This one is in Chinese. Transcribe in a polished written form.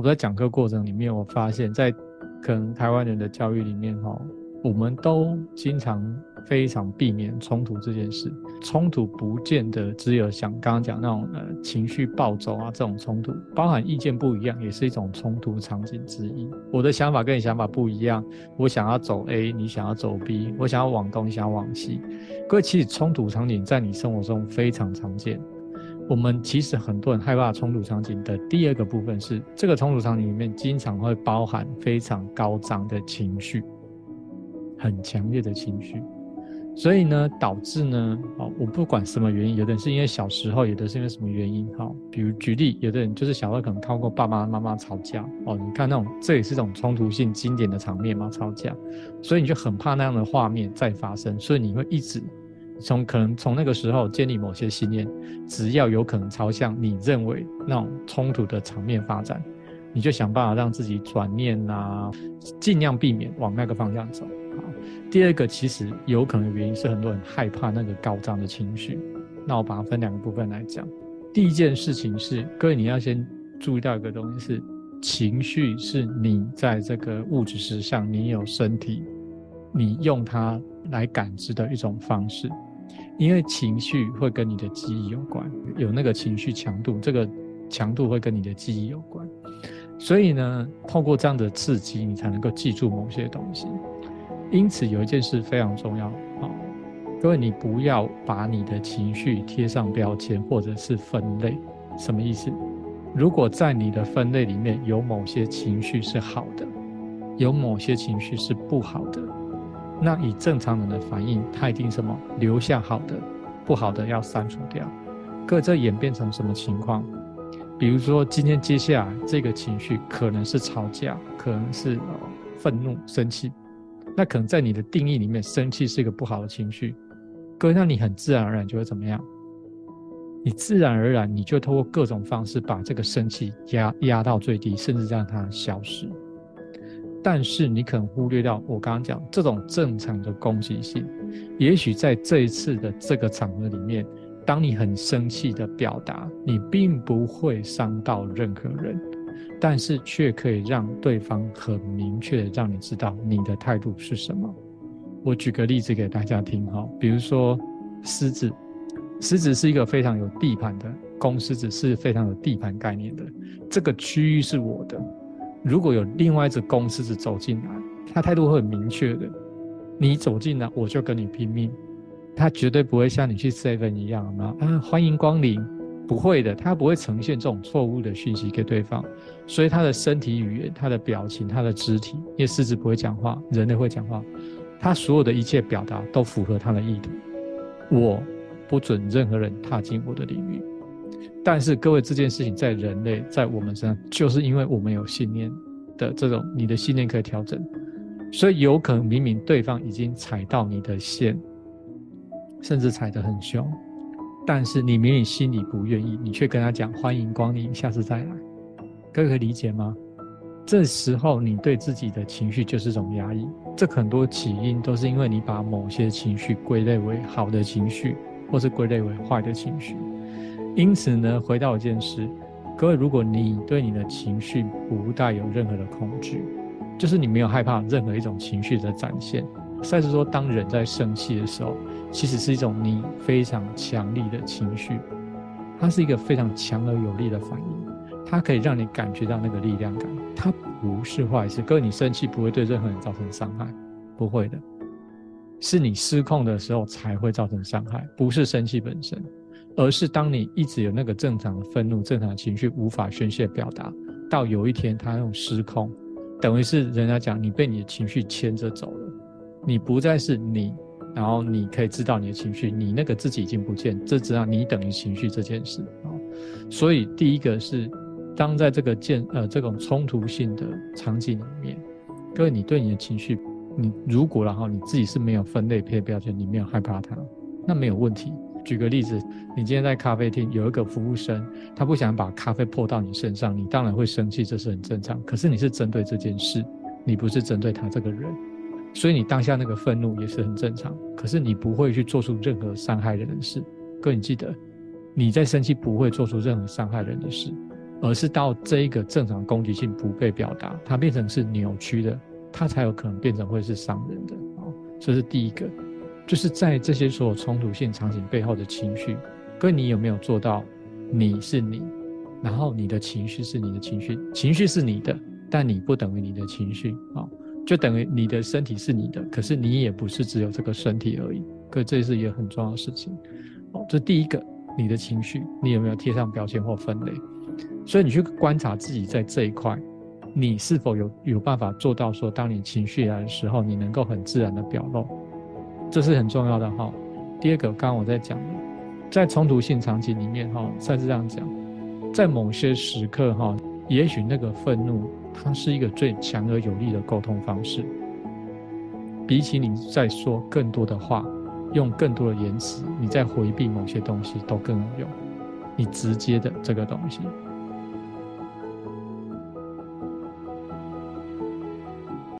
我在讲课过程里面，我发现在可能台湾人的教育里面我们都经常非常避免冲突这件事。冲突不见得只有像刚刚讲那种情绪暴走啊，这种冲突包含意见不一样也是一种冲突场景之一。我的想法跟你想法不一样，我想要走 A 你想要走 B， 我想要往东你想要往西。各位，其实冲突场景在你生活中非常常见。我们其实很多人害怕冲突场景的第二个部分是，这个冲突场景里面经常会包含非常高涨的情绪，很强烈的情绪。所以呢，导致呢，我不管什么原因，有的人是因为小时候，有的是因为什么原因，比如举例，有的人就是小时候可能看过爸爸妈妈吵架，你看那种，这也是一种冲突性经典的场面嘛，吵架，所以你就很怕那样的画面再发生，所以你会一直可能从那个时候建立某些信念，只要有可能朝向你认为那种冲突的场面发展，你就想办法让自己转念啊，尽量避免往那个方向走。第二个其实有可能原因是很多人害怕那个高涨的情绪。那我把它分两个部分来讲。第一件事情是，各位你要先注意到一个东西是，情绪是你在这个物质实相，你有身体，你用它来感知的一种方式。因为情绪会跟你的记忆有关，有那个情绪强度，这个强度会跟你的记忆有关。所以呢，透过这样的刺激，你才能够记住某些东西。因此有一件事非常重要，各位你不要把你的情绪贴上标签或者是分类。什么意思？如果在你的分类里面有某些情绪是好的，有某些情绪是不好的，那以正常人的反应，他一定什么留下好的，不好的要删除掉。各位这演变成什么情况？比如说今天接下来这个情绪可能是吵架，可能是愤怒生气，那可能在你的定义里面，生气是一个不好的情绪。各位，那你很自然而然就会怎么样？你自然而然你就透过各种方式把这个生气压到最低，甚至让它消失。但是你可能忽略到我刚刚讲这种正常的攻击性，也许在这一次的这个场合里面，当你很生气的表达，你并不会伤到任何人，但是却可以让对方很明确的让你知道你的态度是什么。我举个例子给大家听，比如说狮子，狮子是一个非常有地盘的，公狮子是非常有地盘概念的，这个区域是我的。如果有另外一只公狮子走进来，它态度会很明确的，你走进来我就跟你拼命。它绝对不会像你去 7-11 一样啊，欢迎光临，不会的，他不会呈现这种错误的讯息给对方。所以他的身体语言，他的表情，他的肢体，因为狮子不会讲话，人类会讲话，他所有的一切表达都符合他的意图。我不准任何人踏进我的领域。但是各位，这件事情在人类，在我们身上，就是因为我们有信念的这种，你的信念可以调整，所以有可能明明对方已经踩到你的线，甚至踩得很凶，但是你明明心里不愿意，你却跟他讲欢迎光临，下次再来。各位可以理解吗？这时候你对自己的情绪就是一种压抑。这很多起因都是因为你把某些情绪归类为好的情绪，或是归类为坏的情绪。因此呢，回到一件事，各位，如果你对你的情绪不带有任何的恐惧，就是你没有害怕任何一种情绪的展现，赛斯说当人在生气的时候，其实是一种你非常强力的情绪，它是一个非常强而有力的反应，它可以让你感觉到那个力量感，它不是坏事。各位，你生气不会对任何人造成伤害，不会的，是你失控的时候才会造成伤害，不是生气本身，而是当你一直有那个正常的愤怒，正常的情绪无法宣泄表达，到有一天它用失控，等于是人家讲你被你的情绪牵着走了，你不再是你，然后你可以知道你的情绪，你那个自己已经不见，这只让你等于情绪这件事。所以第一个是，当在这个这种冲突性的场景里面，各位你对你的情绪，你如果然后你自己是没有分类配标签，你没有害怕它，那没有问题。举个例子，你今天在咖啡厅有一个服务生，他不想把咖啡泼到你身上，你当然会生气，这是很正常，可是你是针对这件事，你不是针对他这个人，所以你当下那个愤怒也是很正常，可是你不会去做出任何伤害人的事。各位你记得，你在生气不会做出任何伤害人的事，而是到这一个正常攻击性不被表达，它变成是扭曲的，它才有可能变成会是伤人的。这是第一个，就是在这些所有冲突性场景背后的情绪，跟你有没有做到你是你，然后你的情绪是你的情绪，情绪是你的，但你不等于你的情绪，就等于你的身体是你的，可是你也不是只有这个身体而已，可这是一个很重要的事情。这第一个，你的情绪你有没有贴上标签或分类，所以你去观察自己在这一块，你是否 有办法做到说，当你情绪来的时候你能够很自然的表露，这是很重要的。第二个，刚刚我在讲的，在冲突性场景里面赛斯这样讲，在某些时刻也许那个愤怒它是一个最强而有力的沟通方式，比起你在说更多的话，用更多的言辞，你在回避某些东西都更有用，你直接的这个东西